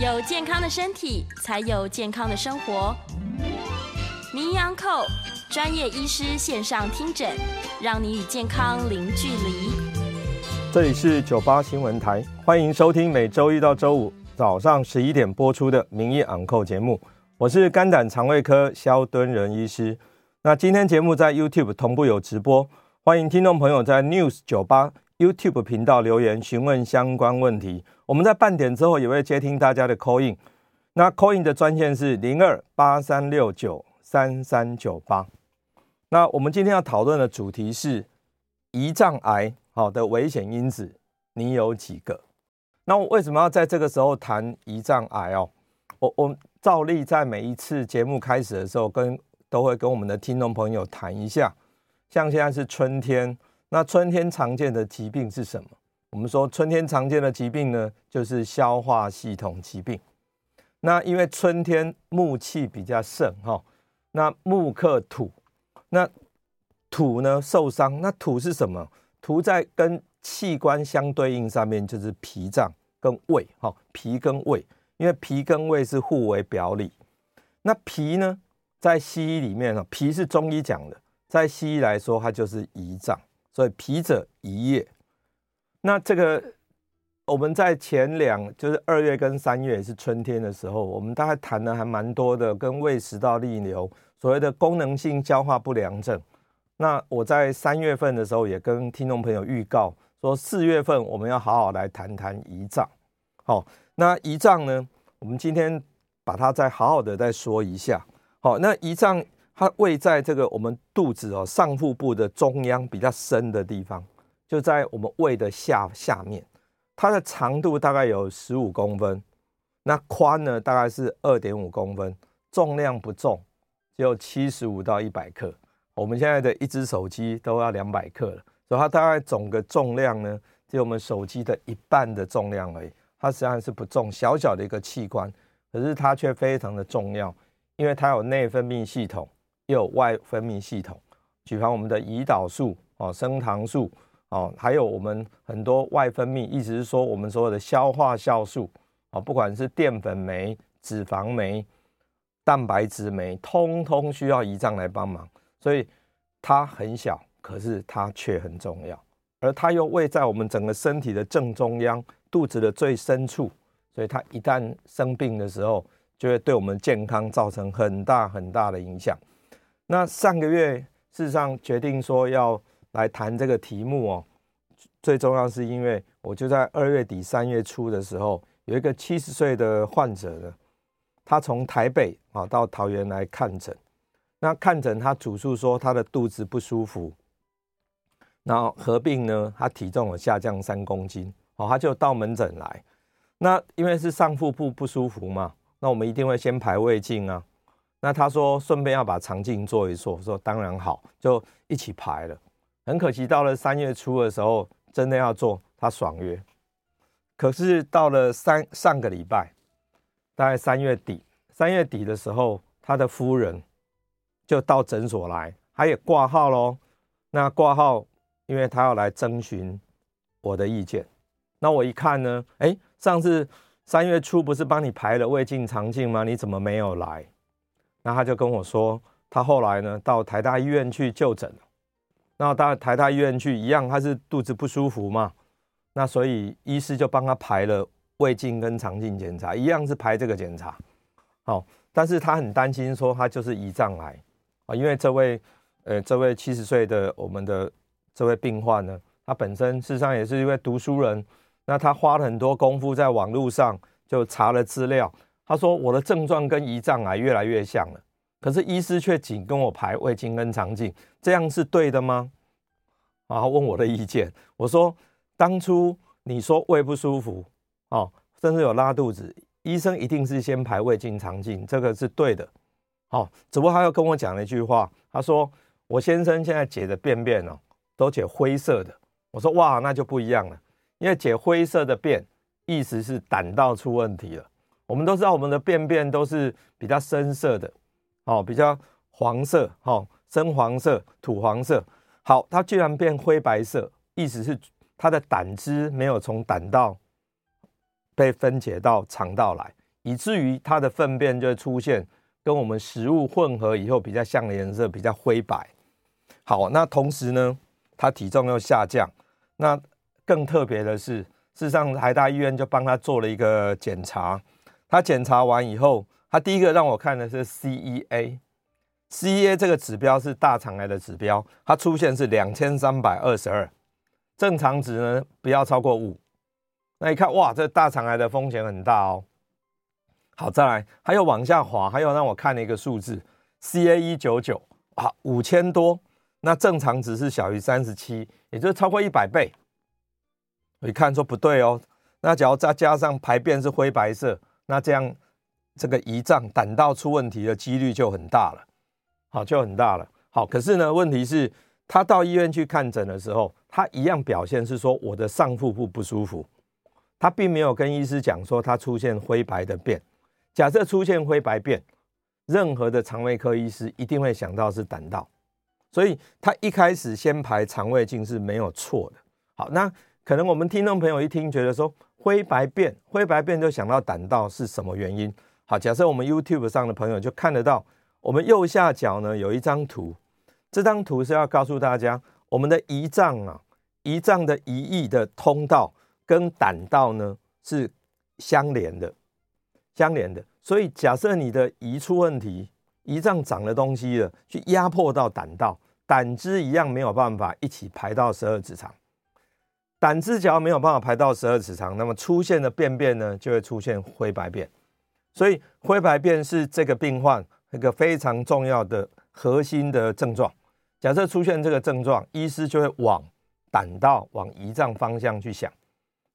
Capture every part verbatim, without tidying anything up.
有健康的身体，才有健康的生活。名医昂扣专业医师线上听诊，让你与健康零距离。这里是九八新闻台，欢迎收听每周一到周五早上十一点播出的名医昂扣节目。我是肝胆肠胃科萧敦仁医师。那今天节目在 YouTube 同步有直播，欢迎听众朋友在 News 九八 YouTube 频道留言询问相关问题。我们在半点之后也会接听大家的 call in， 那 call in 的专线是零二八三六九三三九八。那我们今天要讨论的主题是胰脏癌好的危险因子，你有几个？那我为什么要在这个时候谈胰脏癌哦？我我照例在每一次节目开始的时候跟都会跟我们的听众朋友谈一下，像现在是春天，那春天常见的疾病是什么？我们说春天常见的疾病呢，就是消化系统疾病。那因为春天木气比较盛、哦、那木克土，那土呢受伤，那土是什么？土在跟器官相对应上面就是脾脏跟胃、哦、脾跟胃，因为脾跟胃是互为表里。那脾呢在西医里面，脾是中医讲的，在西医来说它就是胰脏，所以脾者胰液。那这个我们在前两就是二月跟三月是春天的时候，我们大概谈了还蛮多的跟胃食道逆流所谓的功能性消化不良症。那我在三月份的时候也跟听众朋友预告说，四月份我们要好好来谈谈胰脏。好，那胰脏呢我们今天把它再好好的再说一下。好，那胰脏它位在这个我们肚子、哦、上腹部的中央比较深的地方，就在我们胃的 下, 下面，它的长度大概有十五公分，那宽呢大概是 二点五公分，重量不重，只有七十五到一百克，我们现在的一只手机都要两百克了，所以它大概总个重量呢只有我们手机的一半的重量而已，它实际上是不重，小小的一个器官，可是它却非常的重要，因为它有内分泌系统也有外分泌系统，举凡我们的胰岛素、哦、升糖素、哦、还有我们很多外分泌，意思是说我们所有的消化酵素、哦、不管是淀粉酶、脂肪酶、蛋白质酶，通通需要胰脏来帮忙，所以它很小可是它却很重要，而它又位在我们整个身体的正中央，肚子的最深处，所以它一旦生病的时候就会对我们健康造成很大很大的影响。那上个月事实上决定说要来谈这个题目哦，最重要是因为我就在二月底三月初的时候，有一个七十岁的患者呢，他从台北、啊、到桃园来看诊，那看诊他主诉说他的肚子不舒服，然后合并呢他体重有下降三公斤、哦、他就到门诊来，那因为是上腹部不舒服嘛，那我们一定会先排胃镜啊，那他说顺便要把肠镜做一做，说当然好，就一起排了。很可惜到了三月初的时候真的要做，他爽约，可是到了三上个礼拜大概三月底三月底的时候，他的夫人就到诊所来，他也挂号咯，那挂号因为他要来征询我的意见，那我一看呢，哎，上次三月初不是帮你排了胃镜肠镜吗？你怎么没有来？那他就跟我说，他后来呢到台大医院去就诊了。那到台大医院去一样，他是肚子不舒服嘛，那所以医师就帮他排了胃镜跟肠镜检查，一样是排这个检查。好，但是他很担心说他就是胰脏癌啊，因为这位呃这位七十岁的我们的这位病患呢，他本身事实上也是一位读书人，那他花了很多功夫在网络上就查了资料。他说我的症状跟胰脏癌越来越像了，可是医师却仅跟我排胃镜跟肠镜，这样是对的吗？然后问我的意见，我说当初你说胃不舒服、哦、甚至有拉肚子，医生一定是先排胃镜肠镜，这个是对的、哦、只不过他又跟我讲了一句话，他说我先生现在解的便便、哦、都解灰色的。我说哇，那就不一样了，因为解灰色的便意思是胆道出问题了，我们都知道我们的便便都是比较深色的、哦、比较黄色、哦、深黄色、土黄色。好，它居然变灰白色，意思是它的胆汁没有从胆道被分解到肠道来，以至于它的粪便就会出现跟我们食物混合以后比较像的颜色，比较灰白。好，那同时呢，它体重又下降。那更特别的是，事实上台大医院就帮他做了一个检查，他检查完以后，他第一个让我看的是 C E A。C E A 这个指标是大肠癌的指标，它出现是两千三百二十二，正常值呢不要超过五。那一看，哇，这大肠癌的风险很大哦。好，再来，还有往下滑，还有让我看了一个数字 C A 一百九十九，啊，五千多，那正常值是小于三十七，也就是超过一百倍。你看说不对哦，那只要再加上排便是灰白色，那这样这个胰脏胆道出问题的几率就很大了。好，就很大了。好，可是呢，问题是他到医院去看诊的时候，他一样表现是说我的上腹部不舒服，他并没有跟医师讲说他出现灰白的便。假设出现灰白便，任何的肠胃科医师一定会想到是胆道，所以他一开始先排肠胃镜是没有错的。好，那可能我们听众朋友一听觉得说灰白便，灰白便就想到胆道是什么原因。好，假设我们 YouTube 上的朋友就看得到，我们右下角呢有一张图，这张图是要告诉大家，我们的胰脏啊，胰脏的胰液的通道跟胆道呢是相连的，相连的。所以假设你的胰出问题，胰脏长的东西了，去压迫到胆道，胆汁一样没有办法一起排到十二指肠，胆汁只要没有办法排到十二指肠，那么出现的便便呢就会出现灰白便。所以灰白便是这个病患一个非常重要的核心的症状。假设出现这个症状，医师就会往胆道往胰脏方向去想，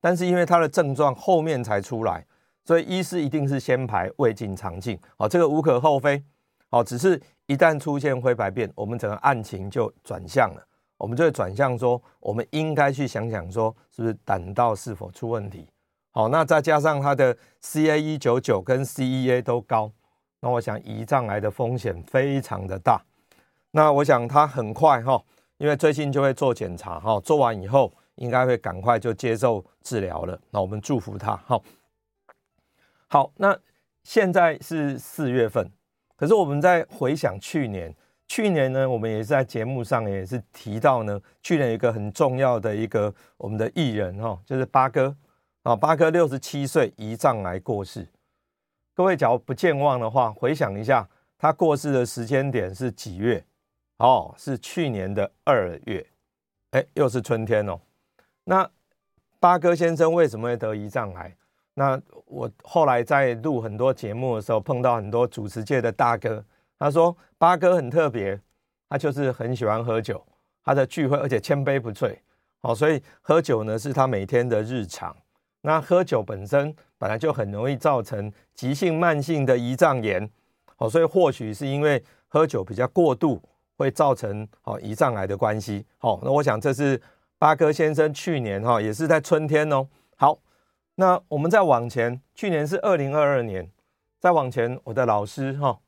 但是因为他的症状后面才出来，所以医师一定是先排胃镜肠镜。好，这个无可厚非。好，只是一旦出现灰白便，我们整个案情就转向了，我们就会转向说我们应该去想想说是不是胆道是否出问题。好，那再加上他的 C A 一百九十九 跟 C E A 都高，那我想胰脏癌的风险非常的大。那我想他很快哈，因为最近就会做检查哈，做完以后应该会赶快就接受治疗了。那我们祝福他哈。好，那现在是四月份，可是我们在回想去年，去年呢，我们也是在节目上也是提到呢，去年有一个很重要的一个我们的艺人哈，就是八哥啊，八哥六十七岁胰脏癌过世。各位假如不健忘的话，回想一下他过世的时间点是几月哦，是去年的二月。哎，又是春天哦。那八哥先生为什么会得胰脏癌？那我后来在录很多节目的时候碰到很多主持界的大哥，他说八哥很特别，他就是很喜欢喝酒，他的聚会而且千杯不醉哦，所以喝酒呢是他每天的日常。那喝酒本身本来就很容易造成急性慢性的胰脏炎、哦、所以或许是因为喝酒比较过度会造成、哦、胰脏癌的关系、哦、那我想这是八哥先生去年、哦、也是在春天哦。好，那我们再往前，去年是二零二二年，再往前我的老师、哦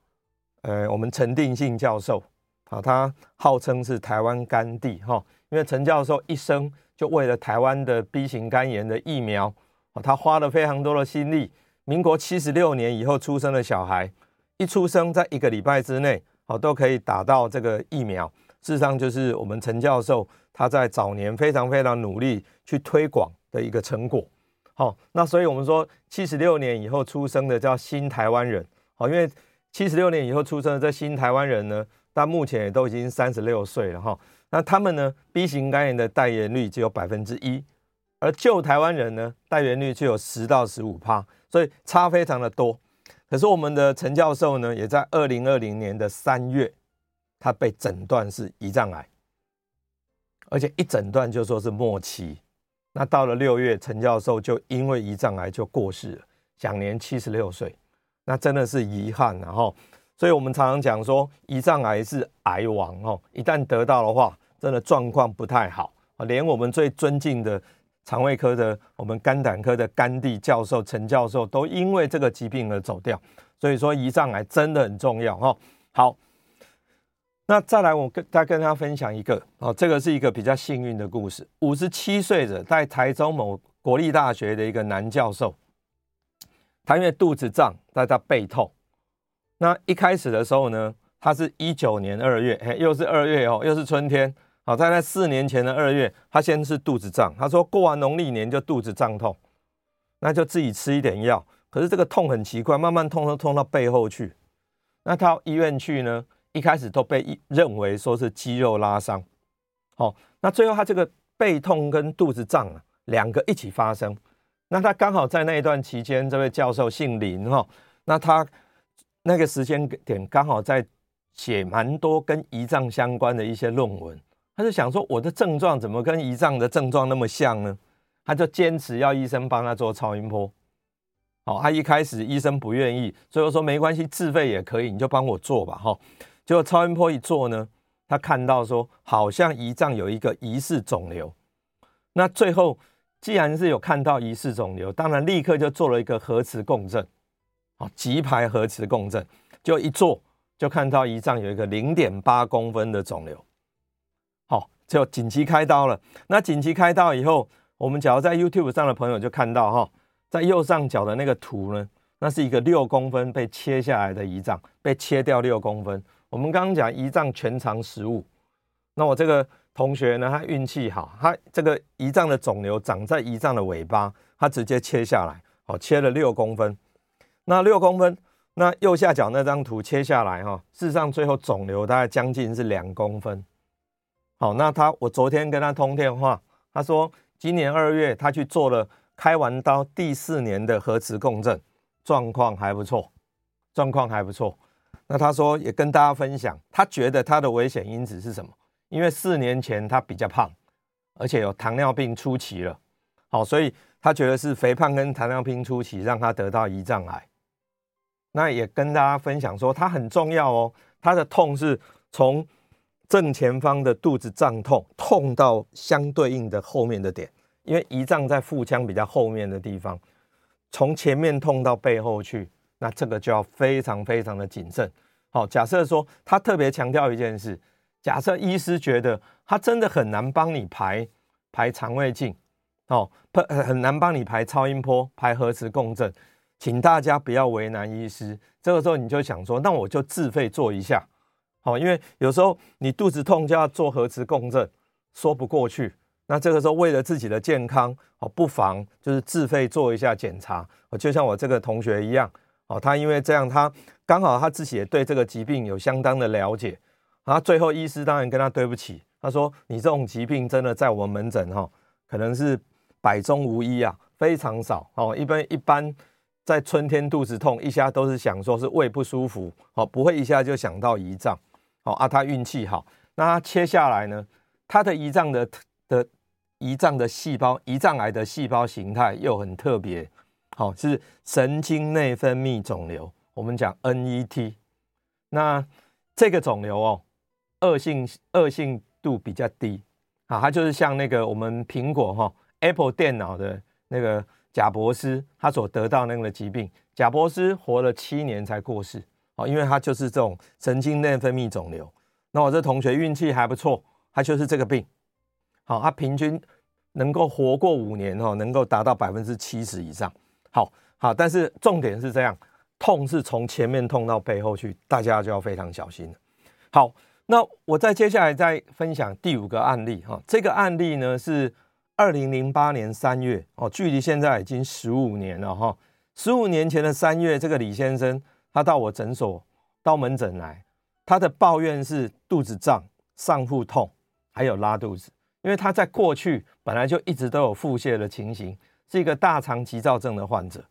呃、我们陈定信教授、哦、他号称是台湾甘地、哦、因为陈教授一生就为了台湾的 B 型肝炎的疫苗，他花了非常多的心力。民国七十六年以后出生的小孩，一出生在一个礼拜之内、哦、都可以打到这个疫苗。事实上就是我们陈教授他在早年非常非常努力去推广的一个成果、哦、那所以我们说七十六年以后出生的叫新台湾人、哦、因为七十六年以后出生的这新台湾人呢，但目前也都已经三十六岁了、哦、那他们呢 B 型肝炎的带原率只有百分之一，而旧台湾人呢，带原率就有十到十五趴，所以差非常的多。可是我们的陈教授呢，也在二零二零年的三月，他被诊断是胰脏癌，而且一诊断就说是末期。那到了六月，陈教授就因为胰脏癌就过世了，享年七十六岁。那真的是遗憾啊齁。所以我们常常讲说胰脏癌是癌王齁，一旦得到的话真的状况不太好。连我们最尊敬的肠胃科的我们肝胆科的甘地教授陈教授都因为这个疾病而走掉，所以说胰脏癌真的很重要、哦、好，那再来我再跟大家分享一个、哦、这个是一个比较幸运的故事。五十七岁的在台中某国立大学的一个男教授，他因为肚子胀，但他背痛。那一开始的时候呢，他是一九年二月，又是二月哦，又是春天。好，在那四年前的二月，他先是肚子胀，他说过完农历年就肚子胀痛，那就自己吃一点药。可是这个痛很奇怪，慢慢痛都痛到背后去。那他到医院去呢，一开始都被认为说是肌肉拉伤。好、哦，那最后他这个背痛跟肚子胀啊，两个一起发生。那他刚好在那一段期间，这位教授姓林哈、哦，那他那个时间点刚好在写蛮多跟胰脏相关的一些论文。他就想说，我的症状怎么跟胰脏的症状那么像呢？他就坚持要医生帮他做超音波。好、哦，他一开始医生不愿意，最后说没关系，自费也可以，你就帮我做吧哈、哦。结果超音波一做呢，他看到说好像胰脏有一个疑似肿瘤。那最后既然是有看到疑似肿瘤，当然立刻就做了一个核磁共振，好，急排核磁共振，就一做就看到胰脏有一个 零点八公分的肿瘤。好，就紧急开刀了。那紧急开刀以后，我们假如在 YouTube 上的朋友就看到哈，在右上角的那个图呢，那是一个六公分被切下来的胰脏，被切掉六公分。我们刚刚讲胰脏全长十五，那我这个同学呢，他运气好，他这个胰脏的肿瘤长在胰脏的尾巴，他直接切下来，哦，切了六公分。那六公分，那右下角那张图切下来哈、哦，事实上最后肿瘤大概将近是两公分。好，那他我昨天跟他通电话，他说今年二月他去做了开完刀第四年的核磁共振，状况还不错，状况还不错。那他说也跟大家分享，他觉得他的危险因子是什么？因为四年前他比较胖，而且有糖尿病初期了，好，所以他觉得是肥胖跟糖尿病初期让他得到胰脏癌。那也跟大家分享说，他很重要哦，他的痛是从正前方的肚子胀痛，痛到相对应的后面的点，因为胰脏在腹腔比较后面的地方，从前面痛到背后去，那这个就要非常非常的谨慎。好，假设说他特别强调一件事。假设医师觉得他真的很难帮你排排肠胃镜、哦、很难帮你排超音波、排核磁共振，请大家不要为难医师。这个时候你就想说，那我就自费做一下、哦、因为有时候你肚子痛就要做核磁共振，说不过去。那这个时候为了自己的健康、哦、不妨就是自费做一下检查、哦、就像我这个同学一样、哦、他因为这样，他刚好他自己也对这个疾病有相当的了解。然后最后医师当然跟他对不起，他说你这种疾病真的在我们门诊、哦、可能是百中无一啊，非常少、哦、一般一般在春天肚子痛一下都是想说是胃不舒服、哦、不会一下就想到胰脏、哦、啊，他运气好。那他切下来呢，他的胰脏 的, 的胰脏的细胞胰脏癌的细胞形态又很特别、哦、是神经内分泌肿瘤，我们讲 N E T。 那这个肿瘤哦，恶性恶性度比较低啊，它就是像那个我们苹果哈、哦、Apple 电脑的那个贾伯斯，他所得到那个疾病。贾伯斯活了七年才过世、哦、因为他就是这种神经内分泌肿瘤。那我这同学运气还不错，他就是这个病，好、哦，他平均能够活过五年、哦、能够达到百分之七十以上。好好，但是重点是这样，痛是从前面痛到背后去，大家就要非常小心了。好。那我再接下来再分享第五个案例、哦、这个案例呢是二零零八年三月、哦、距离现在已经十五年了、哦、十五年前的三月，这个李先生他到我诊所到门诊来，他的抱怨是肚子胀、上腹痛还有拉肚子。因为他在过去本来就一直都有腹泻的情形，是一个大肠急躁症的患者，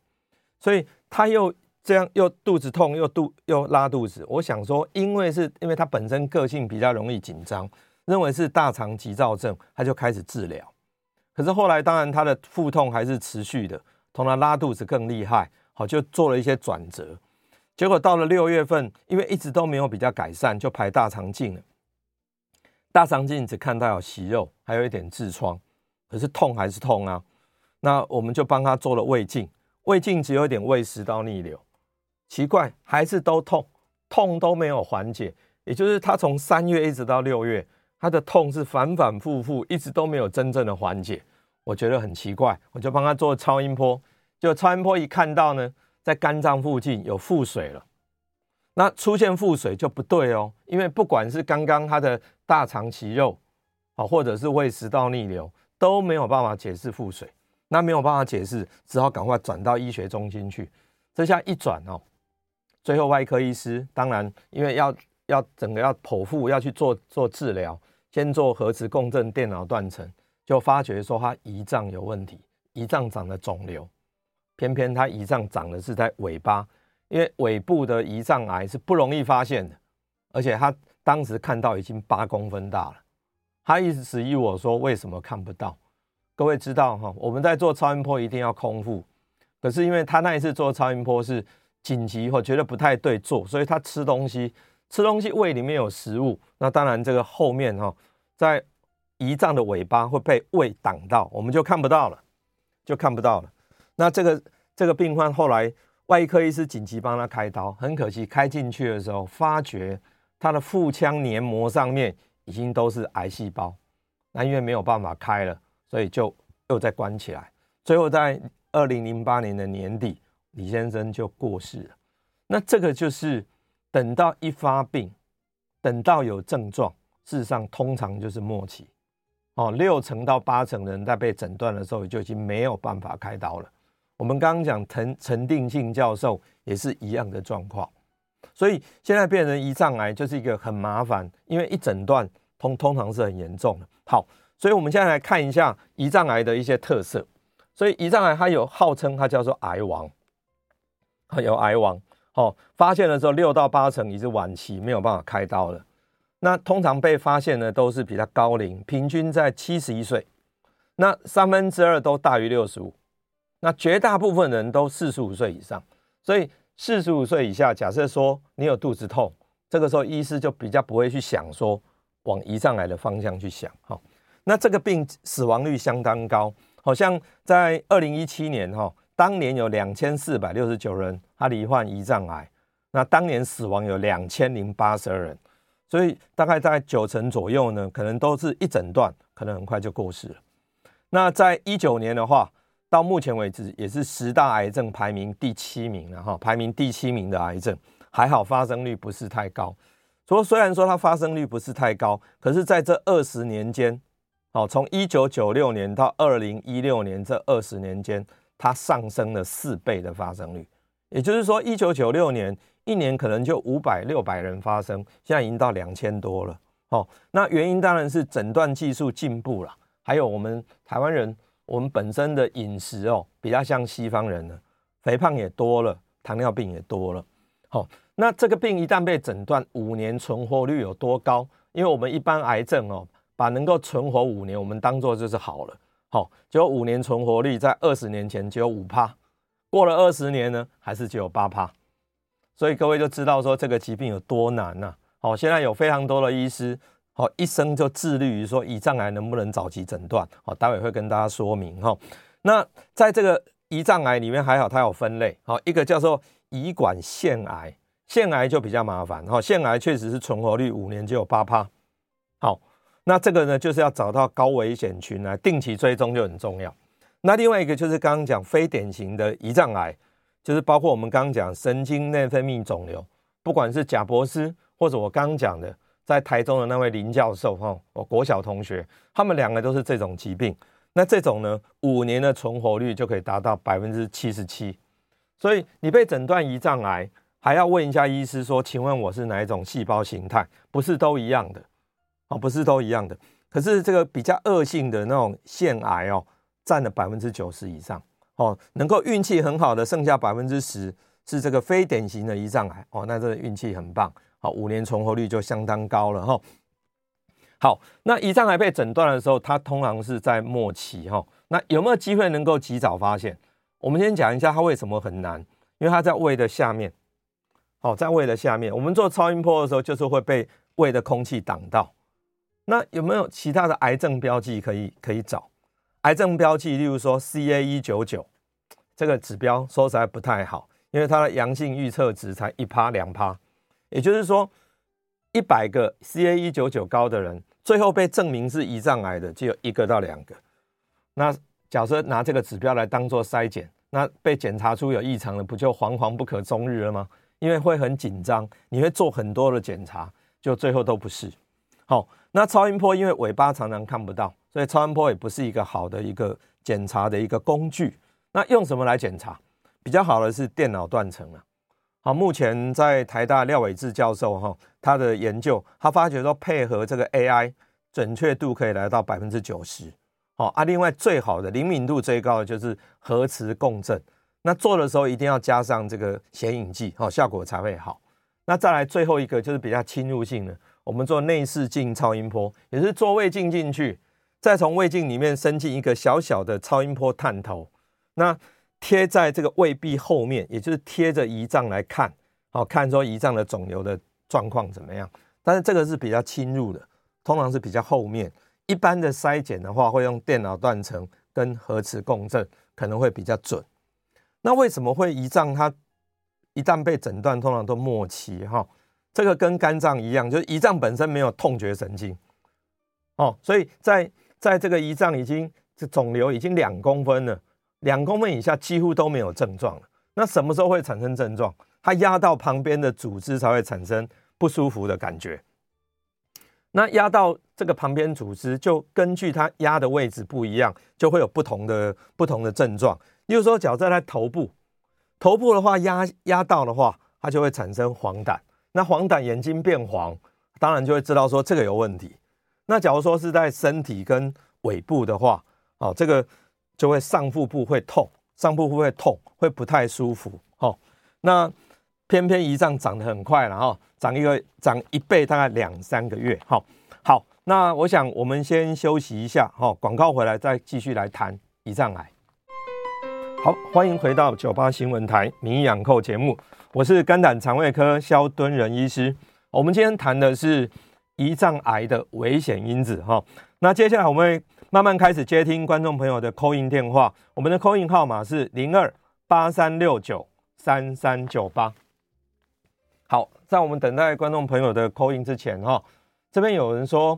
所以他又这样又肚子痛 又, 肚又拉肚子。我想说因为是因为他本身个性比较容易紧张，认为是大肠急躁症，他就开始治疗。可是后来当然他的腹痛还是持续的，同他拉肚子更厉害，好，就做了一些转折。结果到了六月份，因为一直都没有比较改善，就排大肠镜了。大肠镜只看到有息肉还有一点痔疮，可是痛还是痛啊。那我们就帮他做了胃镜，胃镜只有一点胃食道逆流，奇怪，还是都痛，痛都没有缓解。也就是他从三月一直到六月，他的痛是反反复复，一直都没有真正的缓解。我觉得很奇怪，我就帮他做超音波。就超音波一看到呢，在肝脏附近有腹水了。那出现腹水就不对哦，因为不管是刚刚他的大肠息肉或者是胃食道逆流都没有办法解释腹水，那没有办法解释，只好赶快转到医学中心去。这下一转哦，最后外科医师当然因为要要整个要剖腹要去做做治疗，先做核磁共振电脑断层，就发觉说他胰脏有问题，胰脏长了肿瘤，偏偏他胰脏长的是在尾巴，因为尾部的胰脏癌是不容易发现的，而且他当时看到已经八公分大了。他一直质疑我说为什么看不到。各位知道哈，我们在做超音波一定要空腹，可是因为他那一次做超音波是紧急，我觉得不太对做，所以他吃东西吃东西胃里面有食物，那当然这个后面、哦、在胰脏的尾巴会被胃挡到，我们就看不到了就看不到了。那这个这个病患后来外科医师紧急帮他开刀，很可惜开进去的时候发觉他的腹腔黏膜上面已经都是癌细胞，那因为没有办法开了，所以就又再关起来。最后在二零零八年的年底，李先生就过世了。那这个就是等到一发病，等到有症状，事实上通常就是末期哦，六成到八成的人在被诊断的时候就已经没有办法开刀了。我们刚刚讲陈陈定信教授也是一样的状况，所以现在变成胰脏癌就是一个很麻烦，因为一诊断通通常是很严重的。好，所以我们现在来看一下胰脏癌的一些特色。所以胰脏癌它有号称它叫做癌王，有癌王。哦、发现的时候六到八成已是晚期，没有办法开刀了。那通常被发现的都是比较高龄，平均在七十一岁，那三分之二都大于六十五，那绝大部分人都四十五岁以上。所以四十五岁以下，假设说你有肚子痛，这个时候医师就比较不会去想说往胰脏癌的方向去想、哦、那这个病死亡率相当高，好像在二零一七年、哦、当年有两千四百六十九人他罹患胰脏癌，那当年死亡有两千零八十二人，所以大概在九成左右呢，可能都是一诊断可能很快就过世了。那在一九年的话，到目前为止也是十大癌症排名第七名了哈，排名第七名的癌症，还好发生率不是太高。所以虽然说它发生率不是太高，可是在这二十年间，哦，从一九九六年到二零一六年这二十年间，它上升了四倍的发生率。也就是说，一九九六年一年可能就五百六百人发生，现在已经到两千多了。哦，那原因当然是诊断技术进步了，还有我们台湾人我们本身的饮食哦比较像西方人了，肥胖也多了，糖尿病也多了。好、哦，那这个病一旦被诊断，五年存活率有多高？因为我们一般癌症哦，把能够存活五年，我们当作就是好了。好、哦，只有五年存活率，在二十年前只有百分之五。过了二十年呢，还是只有百分之八，所以各位就知道说这个疾病有多难啊！好、哦，现在有非常多的医师，好、哦、一生就致力于说胰脏癌能不能早期诊断，好、哦，待会会跟大家说明哈、哦。那在这个胰脏癌里面还好，它有分类，好、哦，一个叫做胰管腺癌，腺癌就比较麻烦，好、哦，腺癌确实是存活率五年就有百分之八，好，那这个呢就是要找到高危险群来定期追踪就很重要。那另外一个就是刚刚讲非典型的胰脏癌，就是包括我们刚刚讲神经内分泌肿瘤，不管是贾博士或者我刚刚讲的在台中的那位林教授、哦、我国小同学，他们两个都是这种疾病。那这种呢，五年的存活率就可以达到 百分之七十七， 所以你被诊断胰脏癌还要问一下医师说请问我是哪一种细胞形态，不是都一样的、哦、不是都一样的。可是这个比较恶性的那种腺癌哦占了 百分之九十 以上、哦、能够运气很好的剩下 百分之十 是这个非典型的胰脏癌、哦、那这个运气很棒、哦、五年存活率就相当高了、哦、好，那胰脏癌被诊断的时候它通常是在末期、哦、那有没有机会能够及早发现？我们先讲一下它为什么很难，因为它在胃的下面、哦、在胃的下面，我们做超音波的时候就是会被胃的空气挡到。那有没有其他的癌症标记可以可以找？癌症标记例如说 C A 一九九， 这个指标说实在不太好，因为它的阳性预测值才 百分之一 百分之二， 也就是说一百个 C A 一九九 高的人，最后被证明是胰脏癌的只有一个到两个。那假设拿这个指标来当做筛检，那被检查出有异常了，不就惶惶不可终日了吗？因为会很紧张，你会做很多的检查，就最后都不是。好、哦，那超音波因为尾巴常常看不到，所以超音波也不是一个好的一个检查的一个工具。那用什么来检查？比较好的是电脑断层啊。好，目前在台大廖伟志教授、哦、他的研究，他发觉说配合这个 A I， 准确度可以来到 百分之九十。好、哦、啊，另外最好的灵敏度最高的就是核磁共振。那做的时候一定要加上这个显影剂、哦、效果才会好。那再来最后一个就是比较侵入性的，我们做内视镜超音波，也是做胃镜进去，再从胃镜里面伸进一个小小的超音波探头，那贴在这个胃壁后面，也就是贴着胰脏来看、哦、看说胰脏的肿瘤的状况怎么样。但是这个是比较侵入的，通常是比较后面。一般的筛检的话会用电脑断层跟核磁共振，可能会比较准。那为什么会胰脏它一旦被诊断通常都末期、哦、这个跟肝脏一样，就是胰脏本身没有痛觉神经、哦、所以在在这个胰脏已经肿瘤已经两公分了，两公分以下几乎都没有症状了。那什么时候会产生症状？它压到旁边的组织才会产生不舒服的感觉。那压到这个旁边组织，就根据它压的位置不一样，就会有不同的不同的症状。例如说，假设在头部，头部的话压压到的话，它就会产生黄疸。那黄疸眼睛变黄，当然就会知道说这个有问题。那假如说是在身体跟尾部的话，哦，这个就会上腹部会痛，上腹部会痛，会不太舒服。哦，那偏偏胰脏长得很快了哈、哦，长一个长一倍大概两三个月。好、哦，好，那我想我们先休息一下，哈、哦，广告回来再继续来谈胰脏癌。好，欢迎回到九八新闻台名医养扣节目，我是肝胆肠胃科萧敦仁医师。我们今天谈的是胰脏癌的危险因子哈、哦。那接下来我们会慢慢开始接听观众朋友的 call in 电话，我们的 call in 号码是零二八三六九三三九八。好，在我们等待观众朋友的 call in 之前哈、哦，这边有人说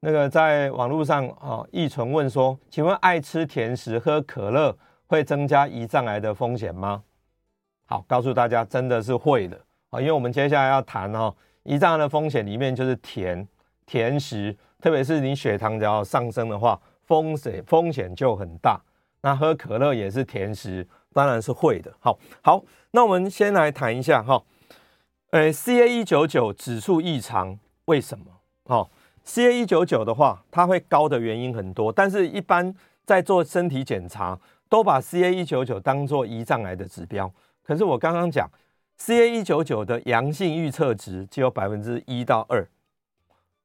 那个在网络上啊，易纯问说，请问爱吃甜食、喝可乐会增加胰脏癌的风险吗？好，告诉大家真的是会的，因为我们接下来要谈、哦、胰脏癌的风险里面就是甜甜食，特别是你血糖只要上升的话，风险风险就很大。那喝可乐也是甜食，当然是会的。好，好，那我们先来谈一下、哦呃、C A 一九九 指数异常为什么、哦、C A 一九九 的话它会高的原因很多，但是一般在做身体检查都把 C A 一九九 当作胰脏癌的指标，可是我刚刚讲 C A 一九九 的阳性预测值只有 百分之一到百分之二，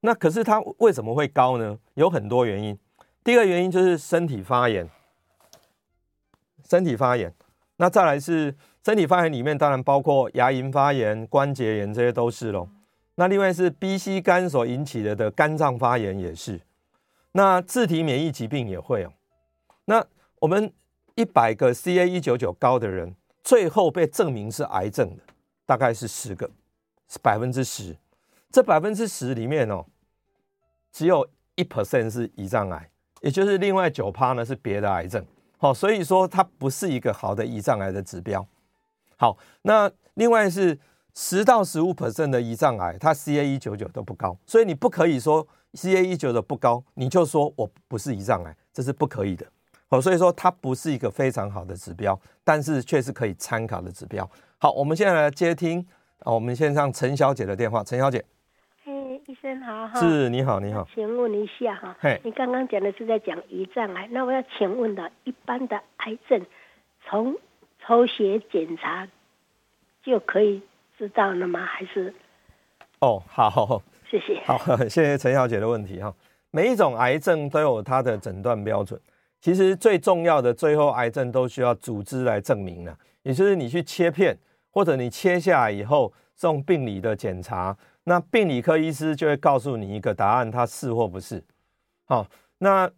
那可是它为什么会高呢？有很多原因。第一个原因就是身体发炎，身体发炎，那再来是身体发炎里面当然包括牙龈发炎、关节炎，这些都是咯。那另外是 B C 肝所引起的的肝脏发炎也是，那自体免疫疾病也会哦。那我们一百个 C A 一九九 高的人，最后被证明是癌症的大概是十个，是 百分之十。这 百分之十 里面哦，只有 百分之一 是胰脏癌，也就是另外 百分之九 呢是别的癌症、哦、所以说它不是一个好的胰脏癌的指标。好，那另外是十到百分之十五 的胰脏癌它 C A 一九九 都不高，所以你不可以说 C A 一九九 的不高你就说我不是胰脏癌，这是不可以的。好，所以说它不是一个非常好的指标，但是却是可以参考的指标。好，我们现在来接听、啊、我们线上陈小姐的电话。陈小姐，嘿，医生好。是，你好，你好。请问一下哈，你刚刚讲的是在讲胰脏癌，那我要请问的，一般的癌症从抽血检查就可以知道了吗？还是？哦，好，谢谢。好，谢谢陈小姐的问题哈。每一种癌症都有它的诊断标准。其实最重要的，最后癌症都需要组织来证明了，也就是你去切片，或者你切下来以后送病理的检查，那病理科医师就会告诉你一个答案，它是或不是。好、哦，那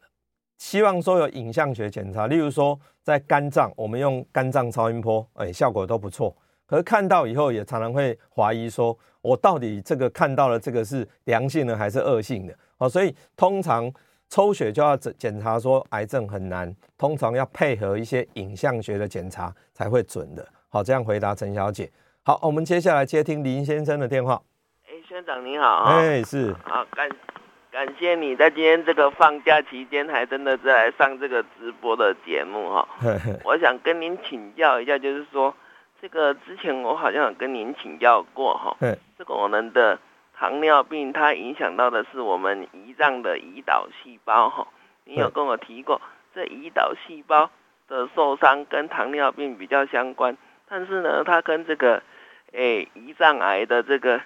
希望说有影像学检查，例如说在肝脏，我们用肝脏超音波，哎，效果都不错。可是看到以后也常常会怀疑说，我到底这个看到了这个是良性的还是恶性的？好、哦，所以通常抽血就要检查说癌症很难，通常要配合一些影像学的检查才会准的。好，这样回答陈小姐。好，我们接下来接听林先生的电话。哎，宣长你好。哎，是。好，感感谢你在今天这个放假期间还真的在来上这个直播的节目哈。我想跟您请教一下，就是说这个之前我好像有跟您请教过哈。这个我们的糖尿病它影响到的是我们胰脏的胰岛细胞哈，你有跟我提过这胰岛细胞的受伤跟糖尿病比较相关，但是呢它跟这个诶胰脏癌的这个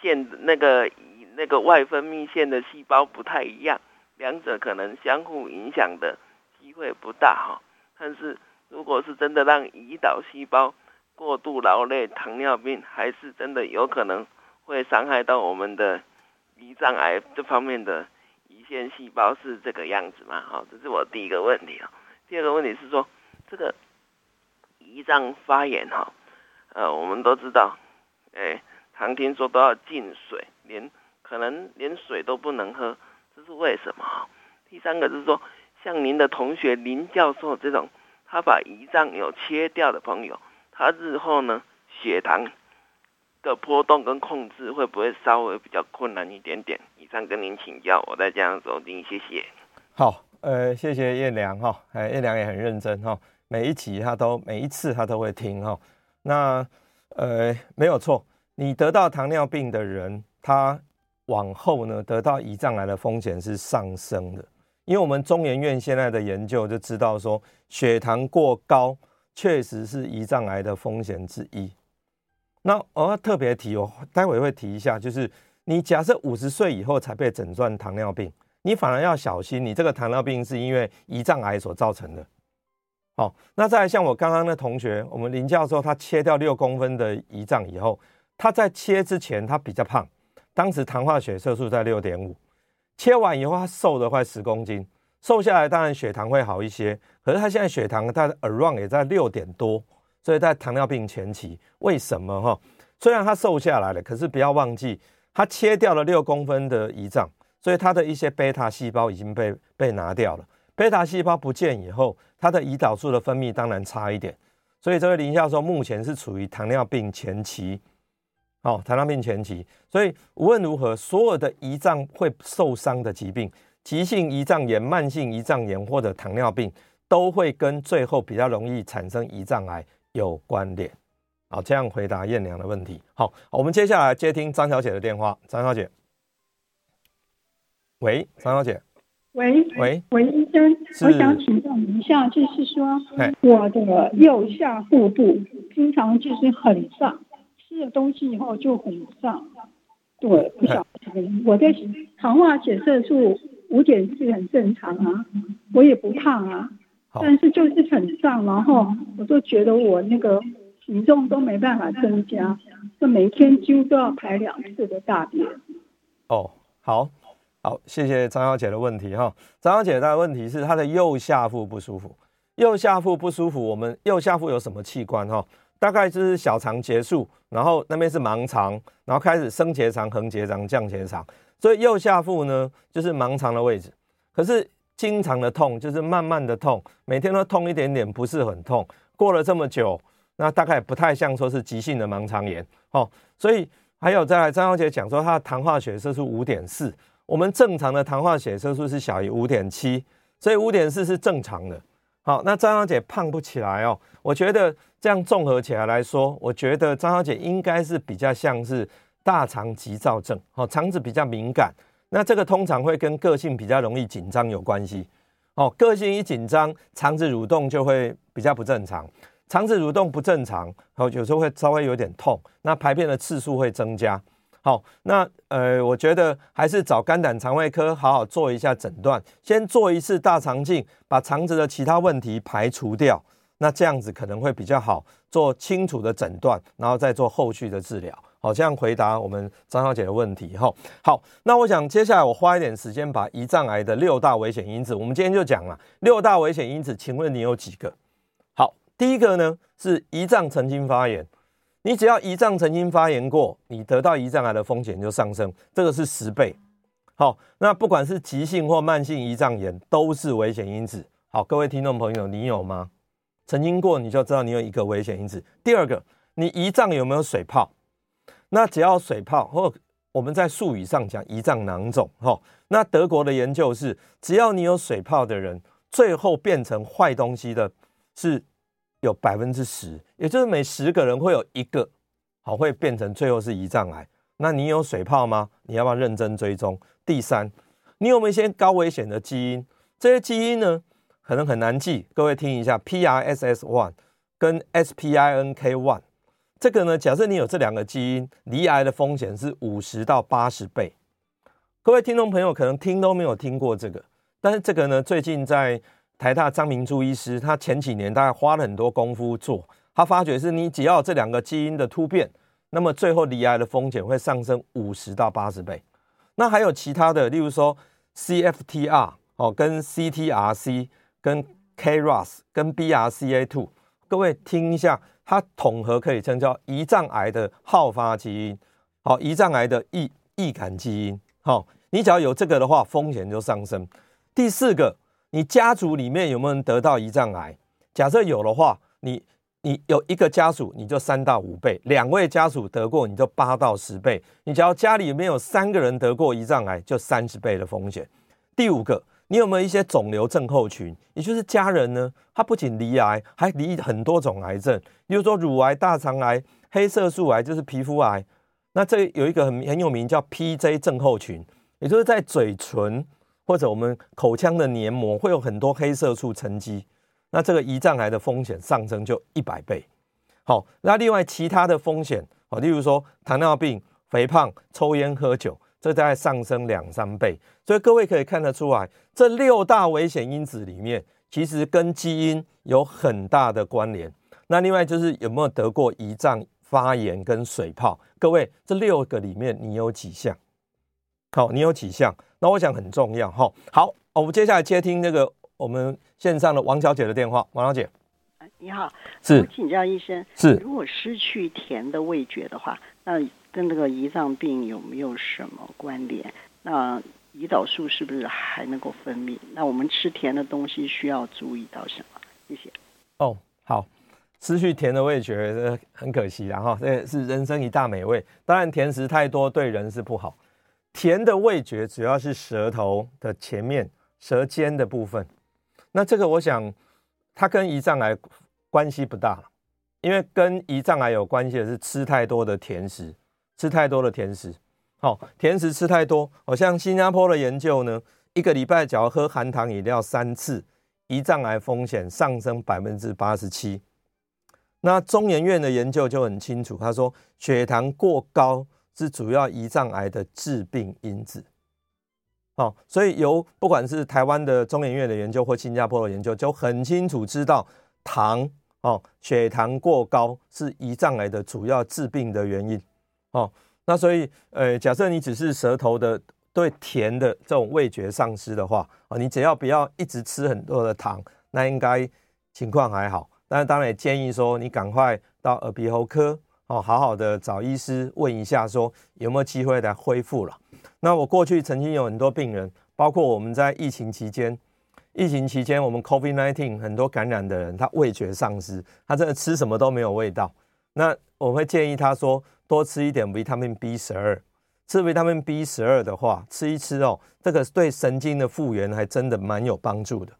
腺那个那个外分泌腺的细胞不太一样，两者可能相互影响的机会不大哈。但是如果是真的让胰岛细胞过度劳累，糖尿病还是真的有可能会伤害到我们的胰脏癌这方面的胰腺细胞，是这个样子嘛？好，这是我第一个问题啊。第二个问题是说，这个胰脏发炎哈，呃，我们都知道，哎，常听说都要禁水，连可能连水都不能喝，这是为什么？第三个是说，像您的同学林教授这种，他把胰脏有切掉的朋友，他日后呢血糖的波动跟控制会不会稍微比较困难一点点？以上跟您请教，我再这样收听，谢谢。好，呃，谢谢彦良哈，哎、哦，彦良也很认真哈、哦，每一集他都每一次他都会听哈、哦。那呃没有错，你得到糖尿病的人，他往后呢得到胰脏癌的风险是上升的，因为我们中研院现在的研究就知道说，血糖过高确实是胰脏癌的风险之一。那我要特别提，我待会会提一下，就是你假设五十岁以后才被诊断糖尿病，你反而要小心，你这个糖尿病是因为胰脏癌所造成的。好、哦，那再来像我刚刚的同学，我们林教授他切掉六公分的胰脏以后，他在切之前他比较胖，当时糖化血色素在 六点五， 切完以后他瘦了快十公斤，瘦下来当然血糖会好一些，可是他现在血糖他的 around 也在六点多，所以在糖尿病前期，为什么哈？虽然他瘦下来了，可是不要忘记，他切掉了六公分的胰脏，所以他的一些贝塔细胞已经被被拿掉了。贝塔细胞不见以后，他的胰岛素的分泌当然差一点。所以这位林教授目前是处于糖尿病前期，好、哦，糖尿病前期。所以无论如何，所有的胰脏会受伤的疾病，急性胰脏炎、慢性胰脏炎或者糖尿病，都会跟最后比较容易产生胰脏癌有关联。好，这样回答彦良的问题。好，我们接下来接听张小姐的电话。张小姐，喂，张小姐，喂喂喂，医生，我想请教一下，就是说我的右下腹部经常就是很胀，吃了东西以后就很胀，对，不晓得。我在糖化血色素 五点四 很正常啊，我也不胖啊。但是就是很胀，然后我就觉得我那个体重都没办法增加，就每天几乎都要排两次的大便。哦，好，好，谢谢张小姐的问题哈。张小姐的问题是她的右下腹不舒服，右下腹不舒服，我们右下腹有什么器官哈？大概就是小肠结束，然后那边是盲肠，然后开始升结肠、横结肠、降结肠，所以右下腹呢就是盲肠的位置，可是经常的痛，就是慢慢的痛，每天都痛一点点，不是很痛。过了这么久，那大概不太像说是急性的盲肠炎、哦、所以还有再来，张小姐讲说她的糖化血色素 五点四， 我们正常的糖化血色素是小于 五点七， 所以 五点四 是正常的。好、哦，那张小姐胖不起来哦，我觉得这样综合起来来说，我觉得张小姐应该是比较像是大肠急躁症、哦、肠子比较敏感。那这个通常会跟个性比较容易紧张有关系、哦、个性一紧张，肠子蠕动就会比较不正常，肠子蠕动不正常、哦、有时候会稍微有点痛，那排便的次数会增加、哦、那呃，我觉得还是找肝胆肠胃科好好做一下诊断，先做一次大肠镜，把肠子的其他问题排除掉，那这样子可能会比较好做清楚的诊断，然后再做后续的治疗。好，这样回答我们张小姐的问题。好，那我想接下来我花一点时间把胰脏癌的六大危险因子，我们今天就讲了六大危险因子，请问你有几个？好，第一个呢是胰脏曾经发炎，你只要胰脏曾经发炎过，你得到胰脏癌的风险就上升，这个是十倍。好，那不管是急性或慢性胰脏炎都是危险因子。好，各位听众朋友，你有吗？曾经过你就知道你有一个危险因子。第二个，你胰脏有没有水泡？那只要水泡，或我们在术语上讲胰脏囊肿、哦、那德国的研究是，只要你有水泡的人，最后变成坏东西的是有 百分之十， 也就是每十个人会有一个好会变成最后是胰脏癌。那你有水泡吗？你要不要认真追踪？第三，你有没有一些高危险的基因？这些基因呢可能很难记，各位听一下 P R S S one 跟 S P I N K one，这个呢，假设你有这两个基因，罹癌的风险是五十到八十倍。各位听众朋友可能听都没有听过这个，但是这个呢，最近在台大张明珠医师，他前几年大概花了很多功夫做，他发觉是你只要有这两个基因的突变，那么最后罹癌的风险会上升五十到八十倍。那还有其他的，例如说 C F T R、哦、跟 C T R C 跟 K R A S 跟 B R C A two， 各位听一下，它统合可以称叫胰脏癌的好发基因，好、哦，胰脏癌的易易感基因。好、哦，你只要有这个的话，风险就上升。第四个，你家族里面有没有人得到胰脏癌？假设有的话，你你有一个家属你就三到五倍，两位家属得过你就八到十倍。你只要家里面有三个人得过胰脏癌，就三十倍的风险。第五个，你有没有一些肿瘤症候群？也就是家人呢，他不仅罹癌，还罹很多种癌症，例如说乳癌、大肠癌、黑色素癌，就是皮肤癌。那这有一个 很, 很有名叫 P J 症候群，也就是在嘴唇或者我们口腔的黏膜会有很多黑色素沉积，那这个胰脏癌的风险上升就一百倍。好，那另外其他的风险，例如说糖尿病、肥胖、抽烟、喝酒，这大概上升两三倍。所以各位可以看得出来，这六大危险因子里面其实跟基因有很大的关联。那另外就是有没有得过胰脏发炎跟水泡，各位这六个里面你有几项？好，你有几项？那我想很重要。好，我们接下来接听这个我们线上的王小姐的电话。王小姐你好，是我请教医生，是如果失去甜的味觉的话，那跟这个胰脏病有没有什么关联？那胰岛素是不是还能够分泌？那我们吃甜的东西需要注意到什么？谢谢。哦，好，失去甜的味觉很可惜啦，这是人生一大美味。当然甜食太多对人是不好。甜的味觉主要是舌头的前面，舌尖的部分。那这个我想它跟胰脏癌关系不大，因为跟胰脏癌有关系的是吃太多的甜食。吃太多的甜食，好、哦，甜食吃太多，好、哦、像新加坡的研究呢，一个礼拜只要喝含糖饮料三次，胰脏癌风险上升百分之八十七。那中研院的研究就很清楚，他说血糖过高是主要胰脏癌的致病因子。好、哦，所以由不管是台湾的中研院的研究或新加坡的研究，就很清楚知道糖，哦，血糖过高是胰脏癌的主要致病的原因。哦，那所以呃，假设你只是舌头的对甜的这种味觉丧失的话、哦、你只要不要一直吃很多的糖，那应该情况还好。但是当然也建议说你赶快到耳鼻喉科、哦、好好的找医师问一下说有没有机会来恢复了。那我过去曾经有很多病人，包括我们在疫情期间疫情期间我们 COVID 十九 很多感染的人，他味觉丧失，他真的吃什么都没有味道。那我会建议他说多吃一点 Vitamin B 十二， 吃 Vitamin B 十二 的话，吃一吃哦，这个对神经的复原还真的蛮有帮助的，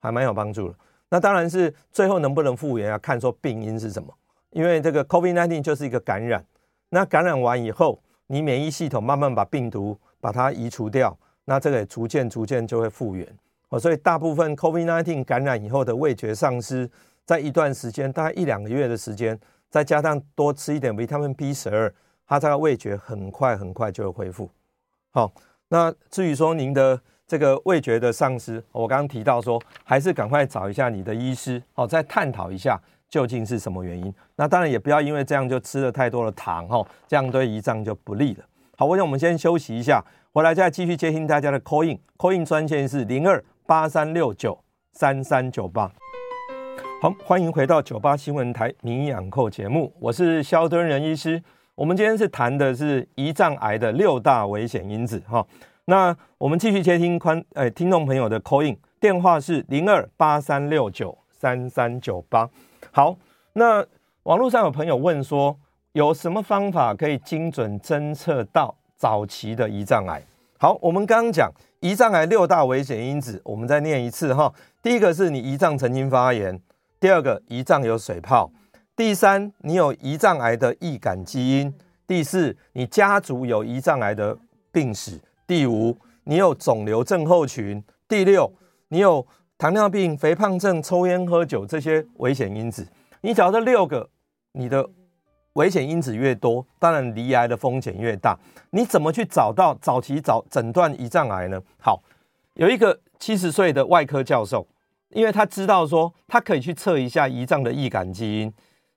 还蛮有帮助的。那当然是最后能不能复原要看说病因是什么，因为这个 COVID 十九 就是一个感染，那感染完以后，你免疫系统慢慢把病毒把它移除掉，那这个也逐渐逐渐就会复原、哦、所以大部分 COVID 十九 感染以后的味觉丧失，在一段时间大概一两个月的时间，再加上多吃一点 Vitamin B 十二， 它这个味觉很快很快就会恢复。好、哦，那至于说您的这个味觉的丧失，我刚刚提到说还是赶快找一下你的医师、哦、再探讨一下究竟是什么原因。那当然也不要因为这样就吃了太多的糖、哦、这样对胰脏就不利了。好，我想我们先休息一下，回来再继续接听大家的 call in call in 专线是 零二 八三六九 三三九八。好，欢迎回到九八新闻台名医养扣节目，我是萧敦仁医师。我们今天是谈的是胰脏癌的六大危险因子、哦、那我们继续接听宽、哎、听众朋友的 call in， 电话是零二八三六九三三九八。好，那网络上有朋友问说，有什么方法可以精准侦测到早期的胰脏癌？好，我们刚刚讲胰脏癌六大危险因子，我们再念一次哈。第一个是你胰脏曾经发炎，第二个胰脏有水泡，第三你有胰脏癌的易感基因，第四你家族有胰脏癌的病史，第五你有肿瘤症候群，第六你有糖尿病、肥胖症、抽烟喝酒这些危险因子。你找到六个，你的危险因子越多，当然罹癌的风险越大。你怎么去找到早期早诊断胰脏癌呢？好，有一个七十岁的外科教授，因为他知道说他可以去测一下胰脏的易感基因，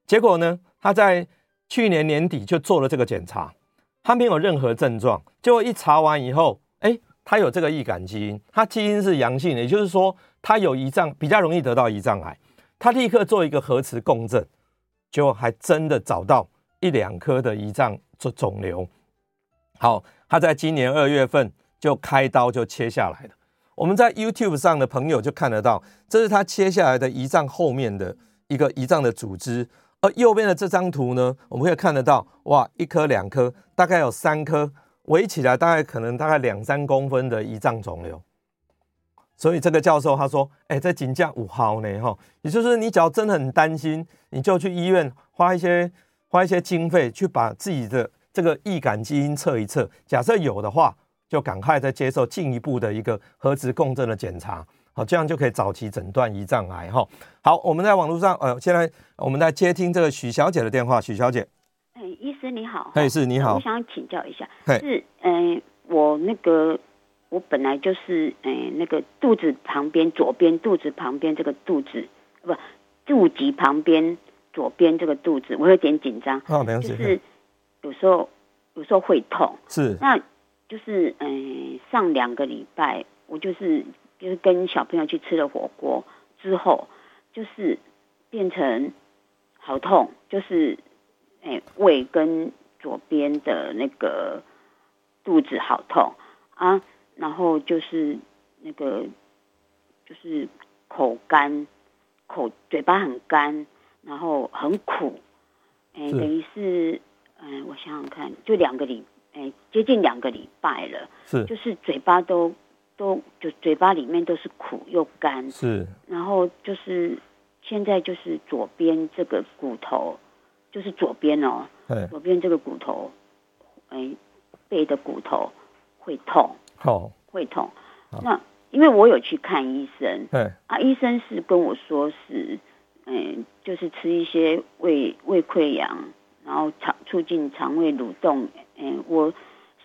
结果呢，他在去年年底就做了这个检查，他没有任何症状，结果一查完以后，哎，他有这个易感基因，他基因是阳性的，也就是说他有胰脏，比较容易得到胰脏癌。他立刻做一个核磁共振，就还真的找到一两颗的胰脏肿瘤。好，他在今年二月份就开刀就切下来了。我们在 YouTube 上的朋友就看得到，这是他切下来的胰脏后面的一个胰脏的组织。而右边的这张图呢，我们可以看得到，哇，一颗两颗，大概有三颗，围起来大概可能大概两三公分的胰脏肿瘤。所以这个教授他说，哎，这真的有效呢，也就是你只要真的很担心，你就去医院花一些花一些经费去把自己的这个易感基因测一测，假设有的话，就赶快再接受进一步的一个核磁共振的检查，好，这样就可以早期诊断胰脏癌哈。好，我们在网络上，呃，现在我们在接听这个许小姐的电话，许小姐，哎，医师你好，哎，是你好，我想请教一下，是，嗯、呃，我那个。我本来就是、欸、那个肚子旁边左边肚子旁边这个肚子不肚脐旁边左边这个肚子，我有点紧张、哦、没有就是有时候有时候会痛，是那就是、欸、上两个礼拜我就是就是跟小朋友去吃了火锅之后，就是变成好痛，就是、欸、胃跟左边的那个肚子好痛啊。然后就是那个，就是口干，口嘴巴很干，然后很苦，哎，等于是，嗯、呃，我想想看，就两个礼，哎，接近两个礼拜了，是，就是嘴巴都都就嘴巴里面都是苦又干，是，然后就是现在就是左边这个骨头，就是左边哦，左边这个骨头，哎，背的骨头会痛。Oh. 会痛，那因为我有去看医生，对啊，医生是跟我说是，嗯、呃，就是吃一些胃胃溃疡，然后肠促进肠胃蠕动。嗯、呃，我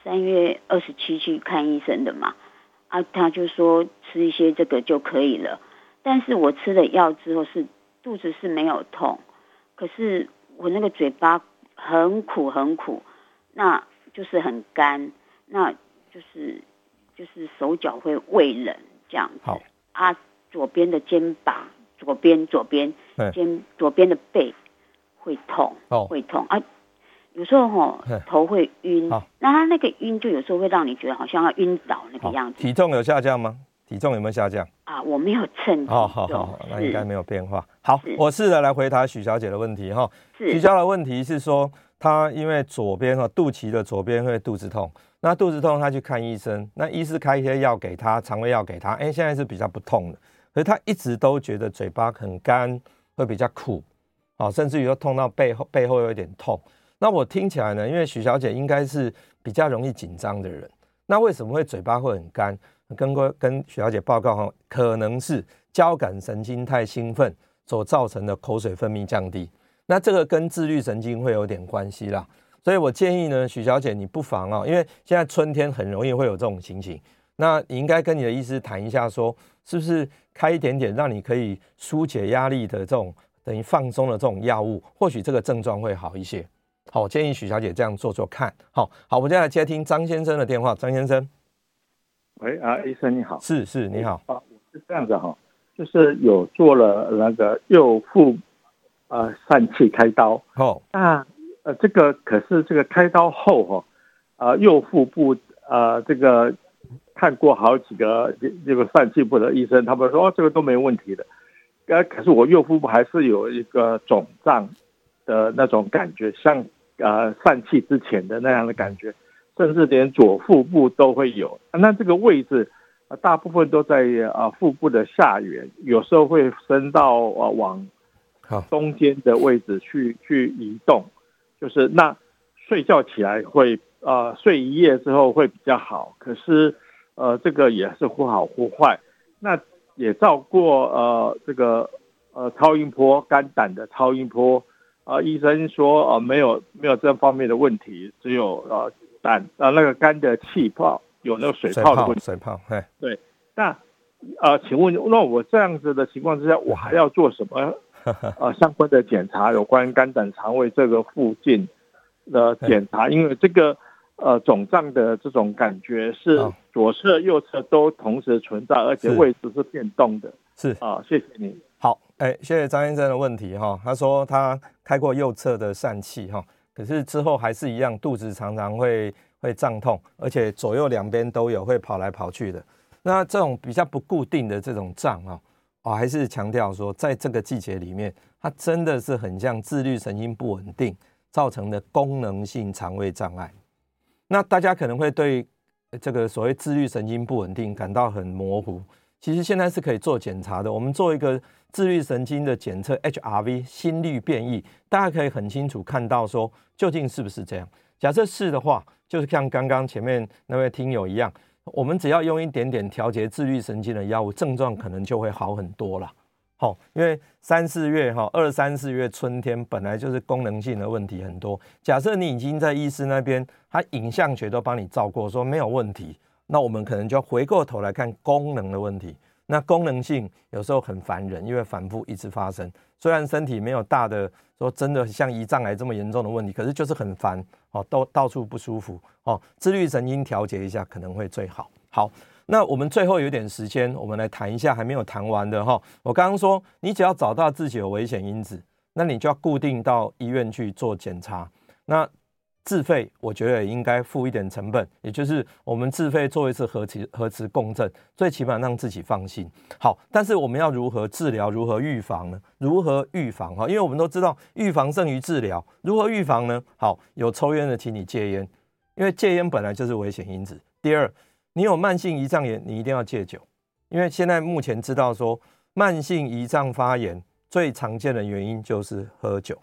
三月二十七去看医生的嘛，啊，他就说吃一些这个就可以了。但是我吃了药之后是肚子是没有痛，可是我那个嘴巴很苦很苦，那就是很干，那就是。就是手脚会畏冷这样子，好啊，左边的肩膀，左边左边肩，左边的背会痛，哦、会痛啊，有时候吼、哦、头会晕，那他那个晕就有时候会让你觉得好像要晕倒那个样子。体重有下降吗？体重有没有下降？啊，我没有称体重，哦、好好好，那应该没有变化。好，我试着来回答许小姐的问题哈。许小姐的问题是说，她因为左边哈肚脐的左边会肚子痛。那肚子痛，他去看医生，那医师开一些药给他，肠胃药给他，哎、欸，现在是比较不痛的。可是他一直都觉得嘴巴很干，会比较苦，哦、甚至于说痛到背后，背后有点痛。那我听起来呢，因为许小姐应该是比较容易紧张的人，那为什么会嘴巴会很干？跟跟许小姐报告，可能是交感神经太兴奋所造成的口水分泌降低。那这个跟自律神经会有点关系啦。所以我建议呢，许小姐你不妨啊、哦，因为现在春天很容易会有这种情形，那你应该跟你的医师谈一下说，是不是开一点点让你可以疏解压力的这种等于放松的这种药物，或许这个症状会好一些。好，我建议许小姐这样做做看。好，好，我们接下来接听张先生的电话。张先生，喂啊，医生你好，是是你好啊，我是这样子哈、哦，就是有做了那个右腹呃疝气开刀哦，那。呃，这个可是这个开刀后哈、哦，呃，右腹部呃这个看过好几个这个疝气部的医生，他们说、哦、这个都没问题的，呃，可是我右腹部还是有一个肿胀的那种感觉，像呃疝气之前的那样的感觉，甚至连左腹部都会有。那这个位置、呃、大部分都在呃腹部的下缘，有时候会伸到呃往中间的位置去去移动，就是那睡觉起来会呃睡一夜之后会比较好，可是呃这个也是忽好忽坏。那也照过呃这个呃超音波，肝胆的超音波，呃医生说呃没有没有这方面的问题，只有呃胆呃那个肝的气泡有那个水泡的问题。水泡，水泡，对。那呃请问，那我这样子的情况之下，我还要做什么呃相关的检查？有关肝胆肠胃这个附近的检查，因为这个呃肿胀的这种感觉是左侧右侧都同时存在，而且位置是变动的。是啊，谢谢你。好，哎，谢谢张先生的问题哈、哦。他说他开过右侧的疝气哈，可是之后还是一样，肚子常常会会胀痛，而且左右两边都有，会跑来跑去的。那这种比较不固定的这种胀啊、哦，我、哦、还是强调说，在这个季节里面，它真的是很像自律神经不稳定造成的功能性肠胃障碍。那大家可能会对这个所谓自律神经不稳定感到很模糊，其实现在是可以做检查的。我们做一个自律神经的检测 H R V 心率变异，大家可以很清楚看到说究竟是不是这样。假设是的话，就是像刚刚前面那位听友一样，我们只要用一点点调节自律神经的药物，症状可能就会好很多了。哦、因为三四月哈、哦，二三四月春天本来就是功能性的问题很多。假设你已经在医师那边，他影像学都帮你照过，说没有问题，那我们可能就要回过头来看功能的问题。那功能性有时候很烦人，因为反复一直发生。虽然身体没有大的说真的像胰脏癌这么严重的问题，可是就是很烦、哦、都到处不舒服、哦、自律神经调节一下可能会最好。好。那我们最后有点时间，我们来谈一下还没有谈完的哈。我刚刚说，你只要找到自己有危险因子，那你就要固定到医院去做检查。那自费，我觉得也应该付一点成本，也就是我们自费做一次核磁核磁共振，最起码让自己放心。好，但是我们要如何治疗？如何预防呢？如何预防？哈，因为我们都知道预防胜于治疗。如何预防呢？好，有抽烟的，请你戒烟，因为戒烟本来就是危险因子。第二。你有慢性胰脏炎，你一定要戒酒，因为现在目前知道说，慢性胰脏发炎最常见的原因就是喝酒，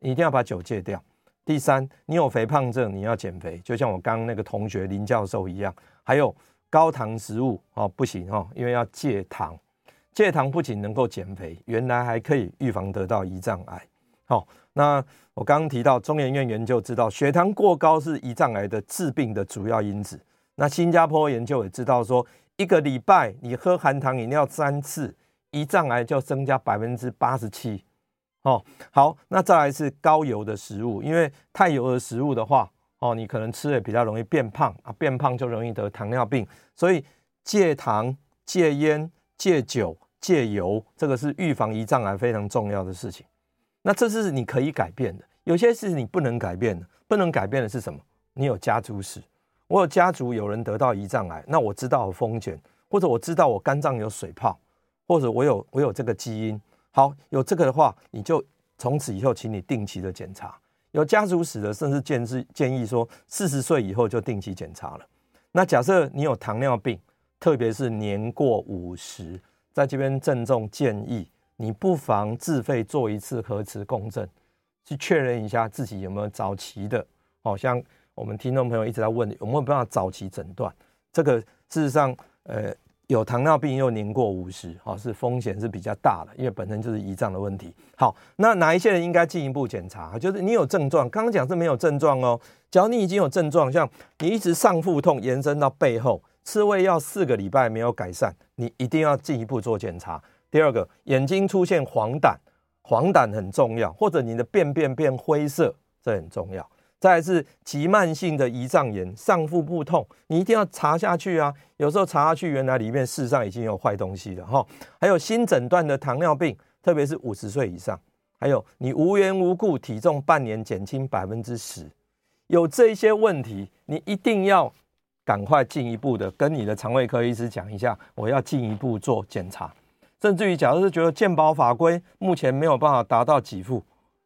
你一定要把酒戒掉。第三，你有肥胖症，你要减肥，就像我刚刚那个同学林教授一样。还有高糖食物、哦、不行、哦、因为要戒糖，戒糖不仅能够减肥，原来还可以预防得到胰脏癌。好、哦，那我刚刚提到中研院研究知道，血糖过高是胰脏癌的致病的主要因子。那新加坡研究也知道说，一个礼拜你喝含糖饮料三次，胰脏癌就增加 百分之八十七、哦、好，那再来是高油的食物，因为太油的食物的话、哦、你可能吃也比较容易变胖、啊、变胖就容易得糖尿病，所以戒糖、戒烟、戒酒、戒油，这个是预防胰脏癌非常重要的事情。那这是你可以改变的，有些是你不能改变的。不能改变的是什么？你有家族史，我有家族有人得到胰脏癌，那我知道有风险，或者我知道我肝脏有水泡，或者我有我有这个基因。好，有这个的话，你就从此以后请你定期的检查。有家族史的，甚至建议建议说四十岁以后就定期检查了。那假设你有糖尿病，特别是年过五十，在这边郑重建议你不妨自费做一次核磁共振，去确认一下自己有没有早期的，好、哦、像我们听众朋友一直在问，有没有办法早期诊断？这个事实上，呃，有糖尿病又年过五十、哦，是风险是比较大的，因为本身就是胰脏的问题。好，那哪一些人应该进一步检查？就是你有症状，刚刚讲是没有症状哦。只要你已经有症状，像你一直上腹痛延伸到背后，吃胃药四个礼拜没有改善，你一定要进一步做检查。第二个，眼睛出现黄疸，黄疸很重要，或者你的便便变灰色，这很重要。再来是急慢性的胰脏炎，上腹部痛，你一定要查下去啊！有时候查下去，原来里面事实上已经有坏东西了哈。还有新诊断的糖尿病，特别是五十岁以上，还有你无缘无故体重半年减轻百分之十，有这些问题，你一定要赶快进一步的跟你的肠胃科医师讲一下，我要进一步做检查。甚至于假如是觉得健保法规目前没有办法达到给付，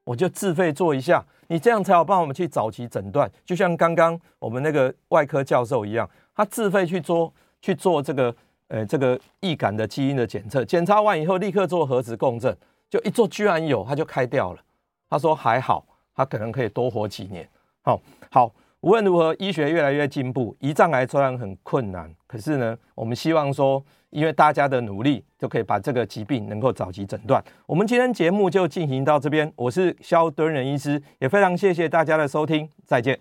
我就自费做一下，你这样才有办法我们去早期诊断。就像刚刚我们那个外科教授一样，他自费去做去做这个呃这个易感的基因的检测，检查完以后立刻做核磁共振，就一做居然有，他就开掉了。他说还好，他可能可以多活几年。好，好，无论如何，医学越来越进步，胰脏癌虽然很困难，可是呢，我们希望说，因为大家的努力，就可以把这个疾病能够早期诊断。我们今天节目就进行到这边，我是肖敦仁医师，也非常谢谢大家的收听，再见。